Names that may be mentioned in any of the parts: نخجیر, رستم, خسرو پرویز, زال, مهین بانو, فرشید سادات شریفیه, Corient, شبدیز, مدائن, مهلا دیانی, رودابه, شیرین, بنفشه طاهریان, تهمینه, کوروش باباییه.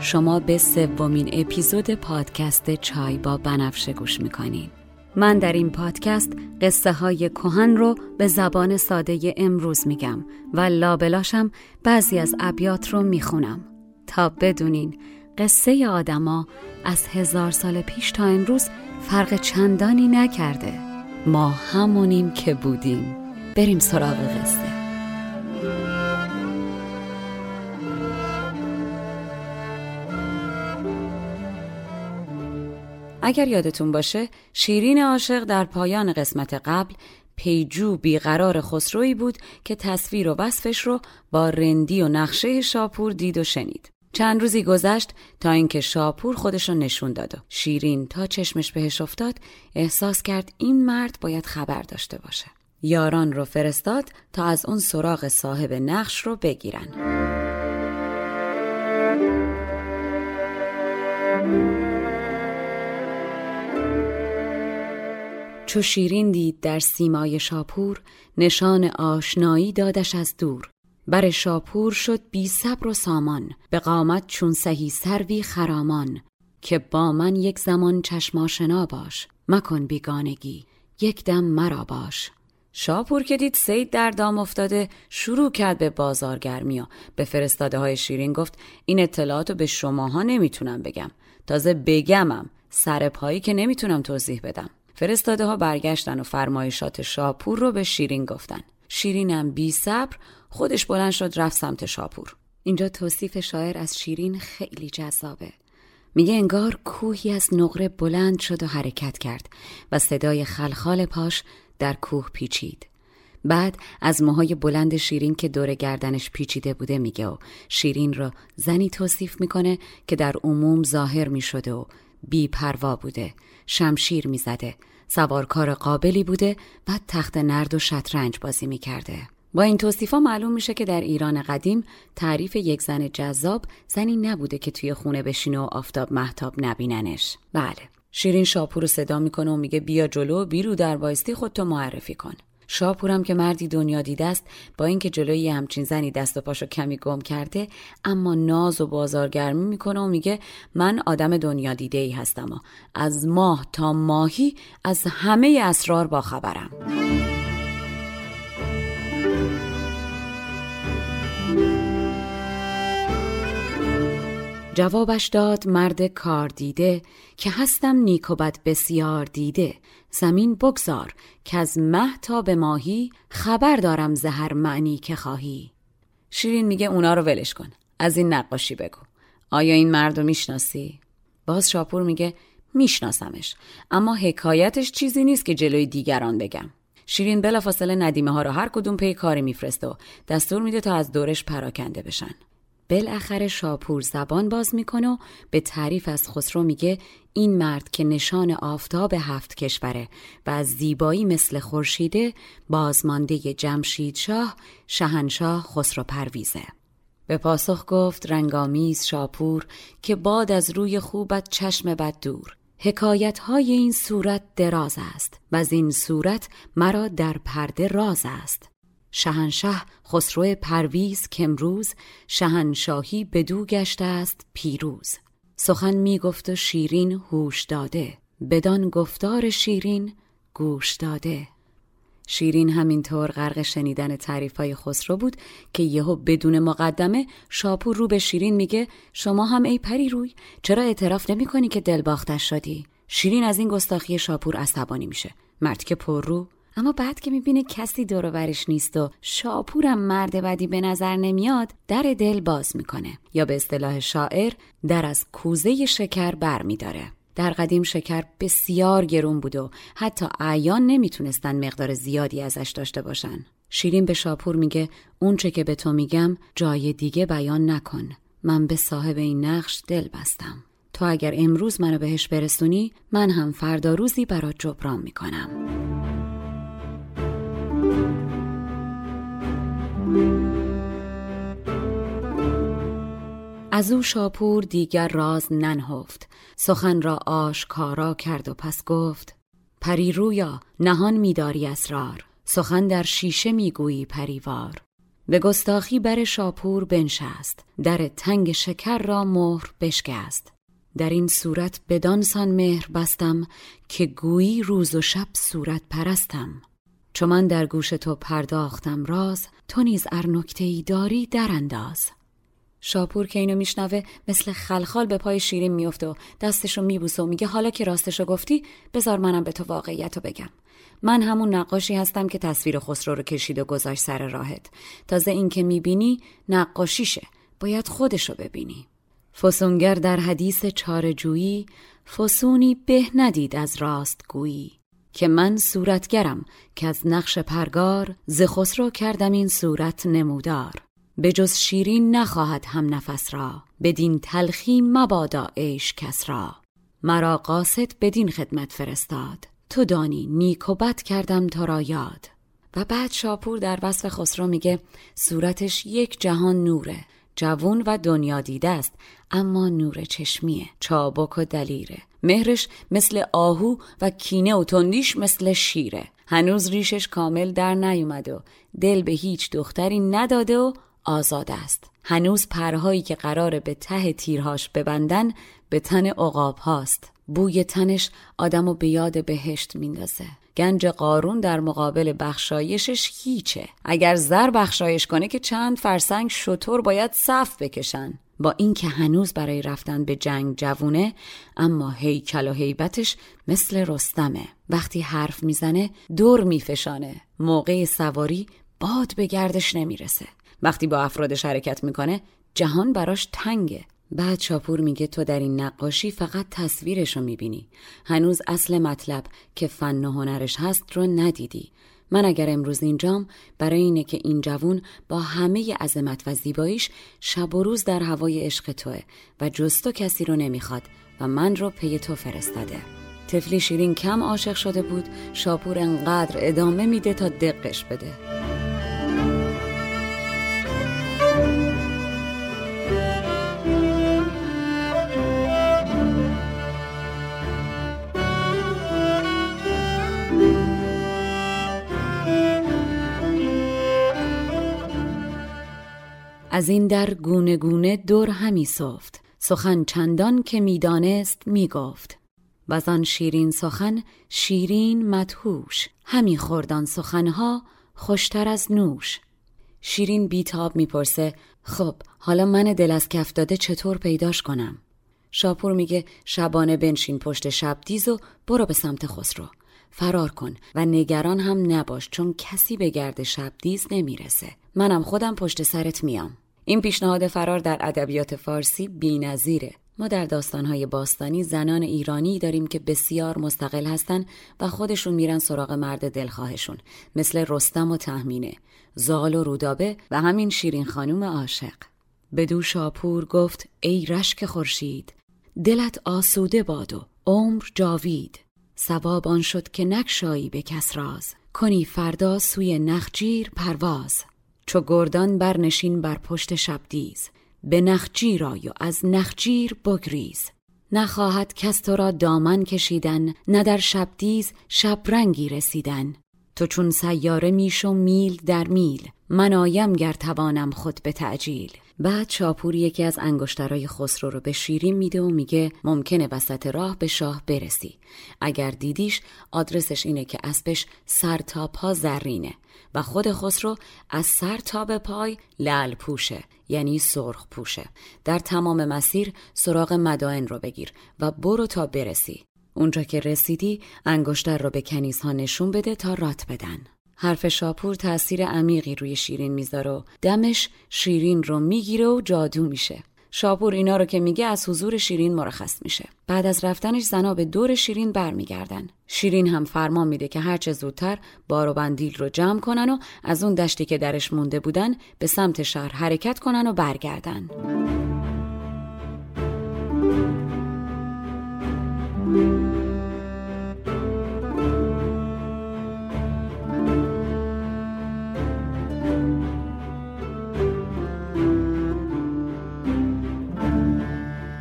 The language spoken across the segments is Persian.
شما به سومین اپیزود پادکست چای با بنفشه گوش میکنین. من در این پادکست قصه های کهن رو به زبان ساده امروز میگم و لابلاشم بعضی از ابیات رو میخونم تا بدونین قصه آدما از 1000 سال پیش تا امروز فرق چندانی نکرده. ما همونیم که بودیم. بریم سراغ قصه. اگر یادتون باشه، شیرین عاشق در پایان قسمت قبل پیجو بیقرار خسروی بود که تصویر و وصفش رو با رندی و نقشه شاپور دید و شنید. چند روزی گذشت تا اینکه شاپور خودش رو نشون داد و شیرین تا چشمش بهش افتاد احساس کرد این مرد باید خبر داشته باشه. یاران رو فرستاد تا از اون سراغ صاحب نقش رو بگیرن. چو شیرین دید در سیمای شاپور نشان آشنایی دادش از دور. بر شاپور شد بی صبر و سامان، به قامت چون سهی سروی خرامان. که با من یک زمان چشم آشنا باش، مکن بیگانگی یک دم مرا باش. شاپور که دید سید در دام افتاده شروع کرد به بازارگرمی و به فرستاده های شیرین گفت این اطلاعاتو به شماها نمیتونم بگم، تازه بگمم سر پایی که نمیتونم توضیح بدم. فرستاده ها برگشتن و فرمایشات شاپور رو به شیرین گفتن. شیرینم بی صبر خودش بلند شد رفت سمت شاپور. اینجا توصیف شاعر از شیرین خیلی جذابه. میگه انگار کوهی از نقره بلند شد و حرکت کرد و صدای خلخال پاش در کوه پیچید. بعد از موهای بلند شیرین که دور گردنش پیچیده بوده میگه و شیرین رو زنی توصیف میکنه که در عموم ظاهر میشده و بی پروا بوده، شمشیر می زده، سوارکار قابلی بوده و تخت نرد و شطرنج بازی می کرده. با این توصیفا معلوم میشه که در ایران قدیم تعریف یک زن جذاب زنی نبوده که توی خونه بشینه و آفتاب مهتاب نبیننش. بله، شیرین شاپور رو صدا میکنه و میگه بیا جلو، بیرو در وایستی خودتو معرفی کن. شاپورم که مردی دنیا دیده است، با اینکه جلوی همچین زنی دست و پاشو کمی گم کرده، اما ناز و بازارگرمی میکنه و میگه من آدم دنیا دیده ای هستم و از ماه تا ماهی از همه اسرار با خبرم. جوابش داد مرد کار دیده که هستم نیک و بد بسیار دیده. زمین بگذار که از مه تا به ماهی خبر دارم ز هر معنی که خواهی. شیرین میگه اونا رو ولش کن، از این نقاشی بگو، آیا این مرد رو میشناسی؟ باز شاپور میگه میشناسمش، اما حکایتش چیزی نیست که جلوی دیگران بگم. شیرین بلافاصله ندیمه ها رو هر کدوم پی کاری میفرسته و دستور میده تا از دورش پراکنده بشن. بالاخره شاپور زبان باز میکنه و به تعریف از خسرو میگه این مرد که نشان آفتاب 7 کشوره و از زیبایی مثل خورشیده بازمانده جمشیدشاه شاهنشاه خسرو پرویزه. به پاسخ گفت رنگامیز شاپور که باد از روی خوبت چشم بد دور. حکایت‌های این صورت دراز است و از این صورت مرا در پرده راز است. شاهنشاه خسرو پرویز که امروز شاهنشاهی بدو گشته است پیروز. سخن می گفت و شیرین هوش داده، بدان گفتار شیرین گوش داده. شیرین همینطور غرق شنیدن تعریفای خسرو بود که یهو بدون مقدمه شاپور رو به شیرین میگه شما هم ای پری روی چرا اعتراف نمی کنی که دلباختش شدی؟ شیرین از این گستاخی شاپور عصبانی میشه، مرد که پر رو، اما بعد که میبینه کسی دور و برش نیست و شاپورم مرد بدی به نظر نمیاد، در دل باز میکنه، یا به اصطلاح شاعر در از کوزه شکر بر میداره. در قدیم شکر بسیار گرون بود و حتی اعیان نمیتونستن مقدار زیادی ازش داشته باشن. شیرین به شاپور میگه اون چه که به تو میگم جای دیگه بیان نکن، من به صاحب این نقش دل بستم، تو اگر امروز منو بهش برسونی من هم فردا روزی برات جبران میکنم. از او شاپور دیگر راز ننهفت، سخن را آشکارا کرد و پس گفت پری رویا نهان می‌داری اسرار، سخن در شیشه میگویی پریوار. به گستاخی بر شاپور بنشست، در تنگ شکر را مهر بشکست. در این صورت بدانسان مهر بستم، که گویی روز و شب صورت پرستم. چون من در گوش تو پرداختم راز، تو نیز ار نکته‌ای داری در انداز. شاپور که اینو میشنوه مثل خلخال به پای شیرین میفته و دستشو میبوسه و میگه حالا که راستشو گفتی بذار منم به تو واقعیتو بگم. من همون نقاشی هستم که تصویر خسرو رو کشید و گذاشت سر راهت. تازه این که میبینی نقاشیشه، باید خودشو ببینی. فسونگر در حدیث چاره‌جویی، فسونی به ندید از راست گویی. که من صورتگرم که از نقش پرگار، ز خسرو کردم این صورت نمودار. به جز شیرین نخواهد هم نفس را، بدین تلخی مبادا عیش کس را. مرا قاصد بدین خدمت فرستاد، تو دانی نیک و بد کردم تو را یاد. و بعد شاپور در وصف خسرو میگه صورتش یک جهان نوره، جوون و دنیا دیده است اما نور چشمیه، چابک و دلیره. مهرش مثل آهو و کینه و تندیش مثل شیره. هنوز ریشش کامل در نیومد و دل به هیچ دختری نداده و آزاد است. هنوز پرهایی که قراره به ته تیرهاش ببندن به تن عقاب هاست. بوی تنش آدمو به یاد بهشت میندازه. گنج قارون در مقابل بخشایشش هیچه. اگر زر بخشایش کنه که چند فرسنگ شتر باید صف بکشن. با اینکه هنوز برای رفتن به جنگ جوونه، اما هیکل و هیبتش مثل رستمه. وقتی حرف میزنه دور میفشانه، موقع سواری باد به گردش نمیرسه، وقتی با افرادش حرکت میکنه جهان براش تنگه. بعد شاپور میگه تو در این نقاشی فقط تصویرشو میبینی، هنوز اصل مطلب که فن و هنرش هست رو ندیدی. من اگر امروز اینجام برای اینه که این جوون با همه عظمت و زیباییش شب و روز در هوای عشق توه و جز تو کسی رو نمیخواد و من رو پی تو فرستاده. طفلی شیرین کم عاشق شده بود، شاپور انقدر ادامه میده تا دقش بده. از این در گونه گونه دور همی سفت، سخن چندان که میدانست میگفت. وزان شیرین سخن شیرین مدهوش، همی خوردان سخنها خوشتر از نوش. شیرین بیتاب میپرسه خب حالا من دل از کف داده چطور پیداش کنم؟ شاپور میگه شبانه بنشین پشت شبدیز و برو به سمت خسرو، فرار کن و نگران هم نباش چون کسی به گرد شبدیز نمیرسه، منم خودم پشت سرت میام. این پیشنهاد فرار در ادبیات فارسی بی‌نظیره. ما در داستان‌های باستانی زنان ایرانی داریم که بسیار مستقل هستن و خودشون میرن سراغ مرد دلخواهشون، مثل رستم و تهمینه، زال و رودابه و همین شیرین خانوم عاشق. بدو شاپور گفت ای رشک خورشید، دلت آسوده باد و عمر جاوید. ثواب آن شد که نگشایی به کس راز، کنی فردا سوی نخجیر پرواز. چو گردان برنشین بر پشت شبدیز، به نخجیر آی و از نخجیر بگریز. نخواهد کس تو را دامن کشیدن، نه در شبدیز شب رنگی رسیدن. تو چون سیاره میش و میل در میل، من آیم گر توانم خود به تعجیل. بعد چاپور یکی از انگشترای خسرو رو به شیرین میده و میگه ممکنه وسط راه به شاه برسی. اگر دیدیش آدرسش اینه که اسبش سر تا پا زرینه و خود خسرو از سر تا به پای لعل پوشه، یعنی سرخ پوشه. در تمام مسیر سراغ مدائن رو بگیر و برو تا برسی. اونجا که رسیدی انگشتر رو به کنیزها نشون بده تا رات بدن. حرف شاپور تأثیر عمیقی روی شیرین میذاره و دمش شیرین رو میگیره و جادو میشه. شاپور اینا رو که میگه از حضور شیرین مرخص میشه. بعد از رفتنش زنا به دور شیرین برمیگردن. شیرین هم فرمان میده که هرچه زودتر بار و بندیل رو جمع کنن و از اون دشتی که درش مونده بودن به سمت شهر حرکت کنن و برگردن.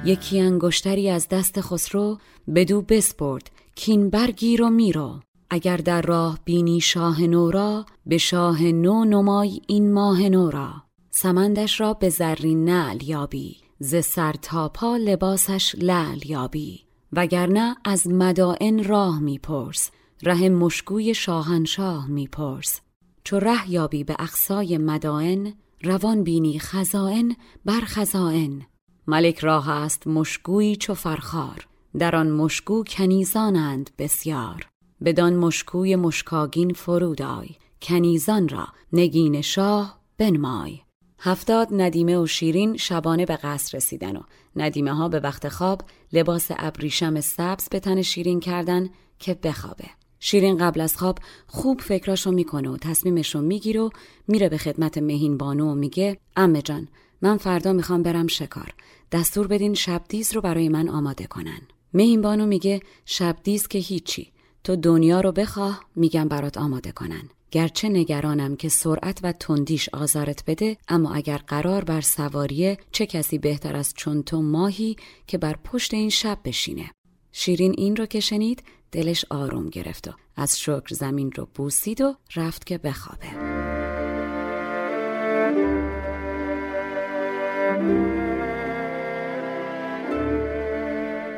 یکی انگشتری از دست خسرو بدو بسپرد، کین برگیر و میرو. اگر در راه بینی شاه نورا، به شاه نو نمای این ماه نورا. سمندش را به زرین نعل یابی، ز سر تا پا لباسش لعل یابی. وگرنه از مدائن راه میپرس، ره مشکوی شاهنشاه میپرس. چو ره یابی به اقصای مدائن، روان بینی خزائن بر خزائن. ملک راه است مشکوی چو فرخار، در آن مشکو کنیزانند بسیار. بدان مشکوی مشکاگین فرود آی، کنیزان را نگین شاه بنمای. 70 ندیمه و شیرین شبانه به قصر رسیدن و ندیمه ها به وقت خواب لباس ابریشم سبز به تن شیرین کردن که بخوابه. شیرین قبل از خواب خوب فکراشو میکنه و تصمیمشو میگیره و میره به خدمت مهین بانو و میگه عمه جان، من فردا میخوام برم شکار، دستور بدین شبدیز رو برای من آماده کنن. مهین بانو میگه شبدیز که هیچی، تو دنیا رو بخواه میگم برات آماده کنن. گرچه نگرانم که سرعت و تندیش آزارت بده، اما اگر قرار بر سواریه چه کسی بهتر از چون تو ماهی که بر پشت این شب بشینه. شیرین این رو که شنید دلش آروم گرفت و از شکر زمین رو بوسید و رفت که بخوابه.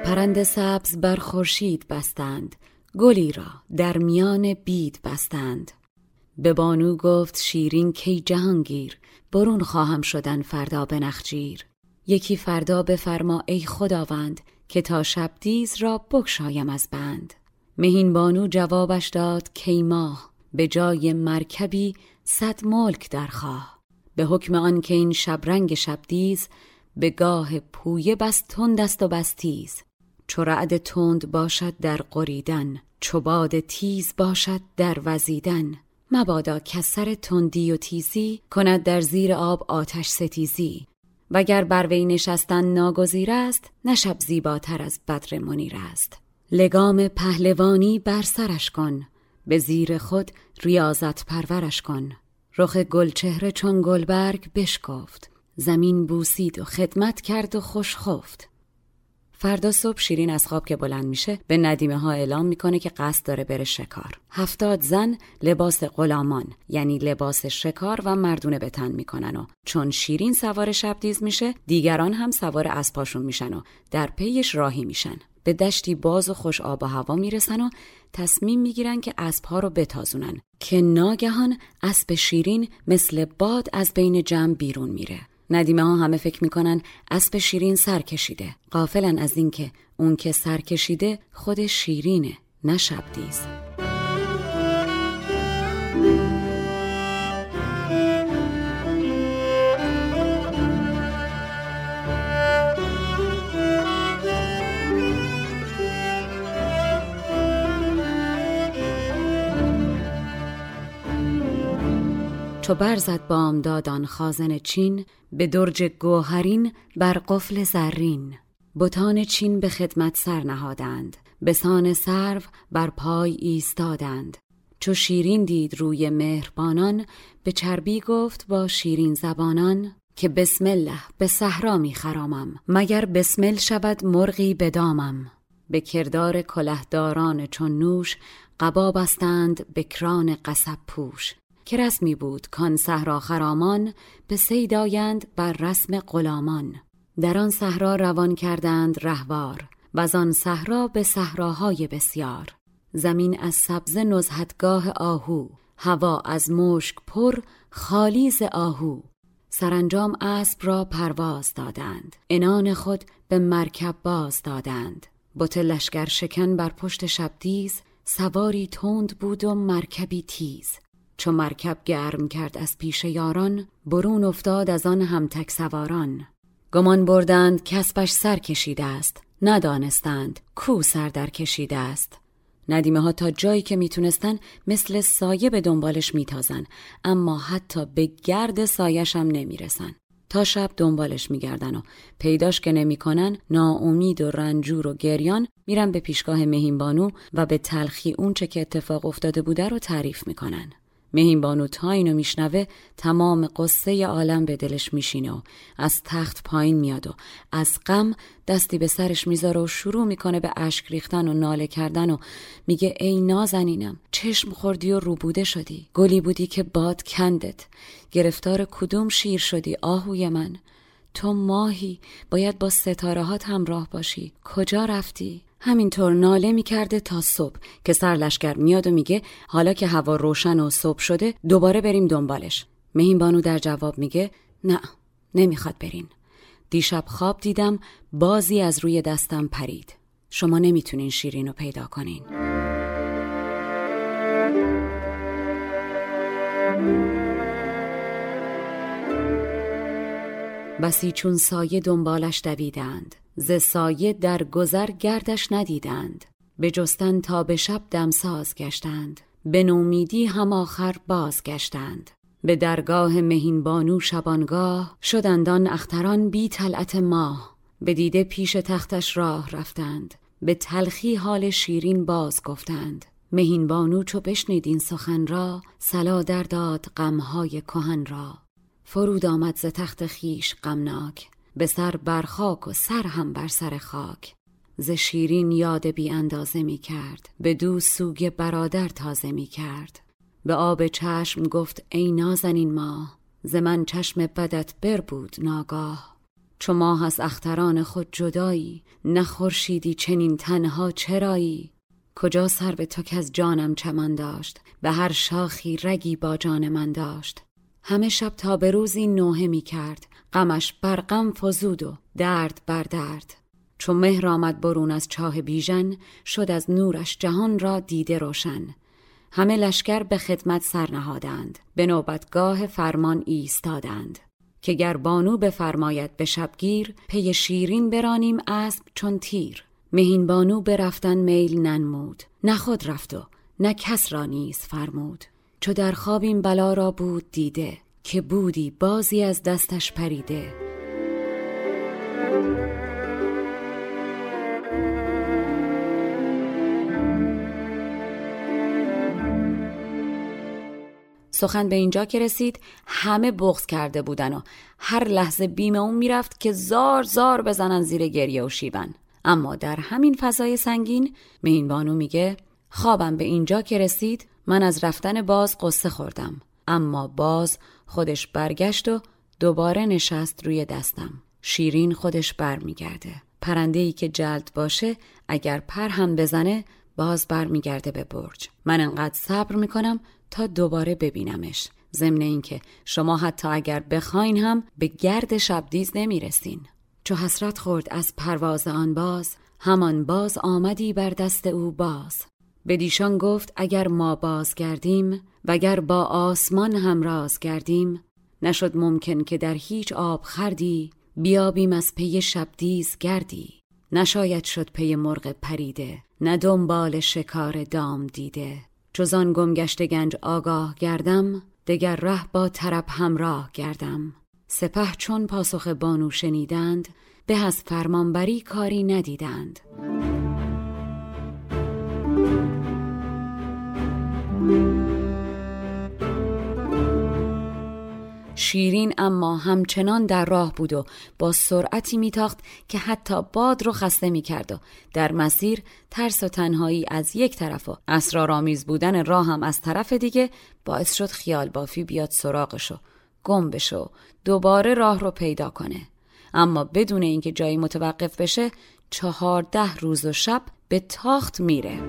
پرند سبز بر خورشید بستند، گلی را در میان بید بستند. به بانو گفت شیرین کی جهانگیر، برون خواهم شدن فردا به نخجیر. یکی فردا بفرما ای خداوند، که تا شبدیز را بگشایم از بند. مهین بانو جوابش داد کی ماه، به جای مرکبی 100 ملک درخواه. به حکم آن که این شبرنگ شبدیز، به گاه پویه بس تند است و بس تیز. چو رعد تند باشد در قریدن، چو باد تیز باشد در وزیدن. مبادا که سر تندی و تیزی، کند در زیر آب آتش ستیزی. وگر بروی نشستن ناگزیر است، نه شب زیباتر از بدر منیر است. لگام پهلوانی بر سرش کن، به زیر خود ریاضت پرورش کن. رخ گلچهره چون گلبرگ بشکفت، زمین بوسید و خدمت کرد و خوش خفت. فردا صبح شیرین از خواب که بلند میشه به ندیمه ها اعلام میکنه که قصد داره بره شکار. 70 زن لباس غلامان، یعنی لباس شکار و مردونه به تن میکنن و چون شیرین سوار شبدیز میشه، دیگران هم سوار اسباشون میشن و در پیش راهی میشن. به دشتی باز و خوش آب و هوا میرسن و تصمیم میگیرن که اسبها رو بتازونن که ناگهان اسب شیرین مثل باد از بین جمع بیرون میره. ندیمه ها همه فکر میکنن اسب شیرین سر کشیده، غافلن از این که اون که سر کشیده خود شیرینه، نه شبدیز. چو برزد بامدادان خازن چین، به درج گوهرین بر قفل زرین. بتان چین به خدمت سر نهادند، به سان سرو بر پای ایستادند. چو شیرین دید روی مهربانان، به چربی گفت با شیرین زبانان که بسم الله به صحرا می خرامم، مگر بسمل شود مرغی بدامم. به کردار کلهداران چون نوش، قبا بستند به کران قصب پوش. که رسمی بود کان صحرا خرامان، به صید آیند بر رسم غلامان. در آن صحرا روان کردند رهوار، و آن صحرا به صحراهای بسیار. زمین از سبزه نزهتگاه آهو، هوا از مشک پر خالی ز آهو. سرانجام اسب را پرواز دادند، انان خود به مرکب باز دادند. بت لشگر شکن بر پشت شبدیز، سواری تند بود و مرکبی تیز. چو مرکب گرم کرد از پیش یاران، برون افتاد از آن همتک سواران. گمان بردند کسبش سر کشیده است، ندانستند کو سر در کشیده است. ندیمه ها تا جایی که میتونستن مثل سایه به دنبالش میتازن، اما حتی به گرد سایش هم نمیرسن. تا شب دنبالش میگردن و پیداش که نمیکنن، ناامید و رنجور و گریان میرن به پیشگاه مهین بانو و به تلخی اون چه که اتفاق افتاده بوده رو تعریف میکنن. مهین بانو تا اینو میشنوه تمام قصه عالم به دلش میشینه و از تخت پایین میاد و از غم دستی به سرش میذاره و شروع میکنه به اشک ریختن و ناله کردن و میگه ای نازنینم، چشم خوردی و روبوده شدی، گلی بودی که باد کندت، گرفتار کدوم شیر شدی آهوی من، تو ماهی باید با ستارهات همراه باشی، کجا رفتی؟ همینطور ناله میکرده تا صبح که سرلشگر میاد و میگه حالا که هوا روشن و صبح شده دوباره بریم دنبالش. مهین بانو در جواب میگه نه، نمیخواد برین، دیشب خواب دیدم بازی از روی دستم پرید، شما نمیتونین شیرین رو پیدا کنین. بسی چون سایه دنبالش دویدند، ز سایه در گذر گردش ندیدند. به جستن تا به شب دمساز گشتند، به نومیدی هم آخر باز گشتند. به درگاه مهین بانو شبانگاه، شدندان اختران بی طلعت ماه. به دیده پیش تختش راه رفتند، به تلخی حال شیرین باز گفتند. مهین بانو چو بشنید این سخن را، صلا در داد غمهای کهن را. فرود آمد ز تخت خیش غمناک، به سر بر خاک و سر هم بر سر خاک. ز شیرین یاد بی اندازه می کرد، به دو سوگ برادر تازه می کرد. به آب چشم گفت ای نازنین ماه، ز من چشم بدت بر بود ناگاه. چو ماه از اختران خود جدایی، نخورشیدی چنین تنها چرایی؟ کجا سر به تو کز جانم چمن داشت، به هر شاخی رگی با جان من داشت. همه شب تا به روزی نوحه می کرد، غمش بر غم فزود و درد بر درد. چو مهر آمد برون از چاه بیژن، شد از نورش جهان را دیده روشن. همه لشکر به خدمت سر نهادند، به نوبتگاه فرمان ایستادند. که گر بانو بفرماید به شبگیر، پی شیرین برانیم اسب چون تیر. مهین بانو به رفتن میل ننمود، نه خود رفت و نه کس را نیز فرمود. چو در خواب این بلا را بود دیده، که بودی بازی از دستش پریده. سخن به اینجا که رسید همه بغض کرده بودن و هر لحظه بیم اون میرفت که زار زار بزنن زیر گریه و شیون. اما در همین فضای سنگین مهین بانو میگه خوابم به اینجا که رسید، من از رفتن باز قصه خوردم، اما باز خودش برگشت و دوباره نشست روی دستم. شیرین خودش برمیگرده. پرنده‌ای که جلد باشه اگر پر هم بزنه باز برمیگرده به برج. من انقدر صبر میکنم تا دوباره ببینمش. ضمن اینکه شما حتی اگر بخواین هم به گرد شبدیز نمیرسین. چو حسرت خورد از پرواز آن باز، همان باز آمدی بر دست او باز. بدیشان گفت اگر ما باز گردیم، وگر با آسمان همراز گردیم. نشد ممکن که در هیچ آب خردی، بیابیم از پی شبدیز گردی. نشاید شد پی مرغ پریده، نه دنبال شکار دام دیده. چوزان گمگشت گنج آگاه گردم، دگر ره با طرب همراه گردم. سپه چون پاسخ بانو شنیدند، به از فرمانبری کاری ندیدند. شیرین اما همچنان در راه بود و با سرعتی میتاخت که حتی باد رو خسته میکرد و در مسیر ترس و تنهایی از یک طرف و اسرارآمیز بودن راه هم از طرف دیگه باعث شد خیال بافی بیاد سراغش و گم بشه و دوباره راه رو پیدا کنه. اما بدون اینکه جایی متوقف بشه 14 روز و شب به تاخت میره.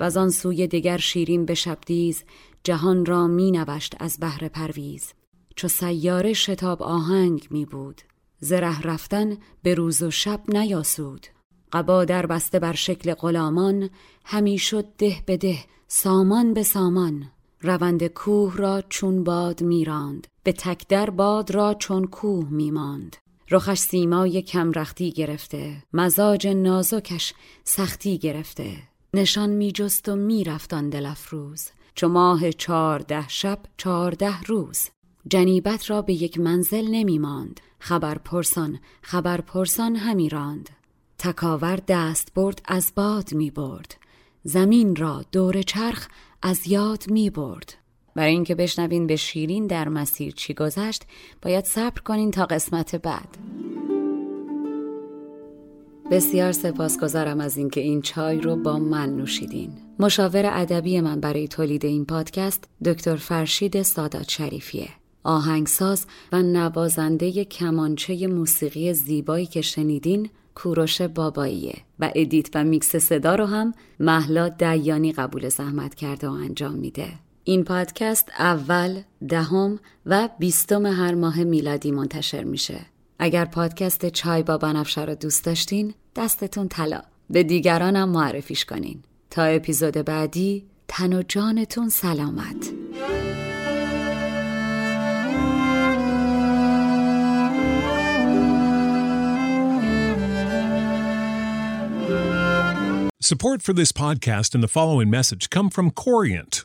و از آن سوی دیگر شیرین به شبدیز جهان را می نوشت از بحر پرویز. چو سیاره شتاب آهنگ می بود، زره رفتن به روز و شب نیاسود. قبا در بسته بر شکل غلامان، همی شد ده به ده سامان به سامان. روند کوه را چون باد می راند، به تک در باد را چون کوه می ماند. رخش سیمای کم رختی گرفته، مزاج نازکش سختی گرفته. نشان می جست و می رفتان دل افروز، چو ماه 14 شب 14 روز. جنیبت را به یک منزل نمی ماند، خبر پرسان همی راند. تکاور دست برد از باد می برد، زمین را دور چرخ از یاد می برد. برای اینکه بشنوین به شیرین در مسیر چی گذشت باید صبر کنین تا قسمت بعد. بسیار سپاسگزارم از اینکه این چای رو با من نوشیدین. مشاور ادبی من برای تولید این پادکست دکتر فرشید سادات شریفیه. آهنگساز و نوازنده کمانچه موسیقی زیبایی که شنیدین کوروش باباییه و ادیت و میکس صدا رو هم مهلا دیانی قبول زحمت کرده و انجام میده. این پادکست اول، دهم و 20 هر ماه میلادی منتشر میشه. اگر پادکست چای با بنفشه رو دوست داشتین دستتون طلا، به دیگرانم معرفیش کنین. تا اپیزود بعدی تن و جانتون سلامت. Support for this podcast and the following message come from Corient.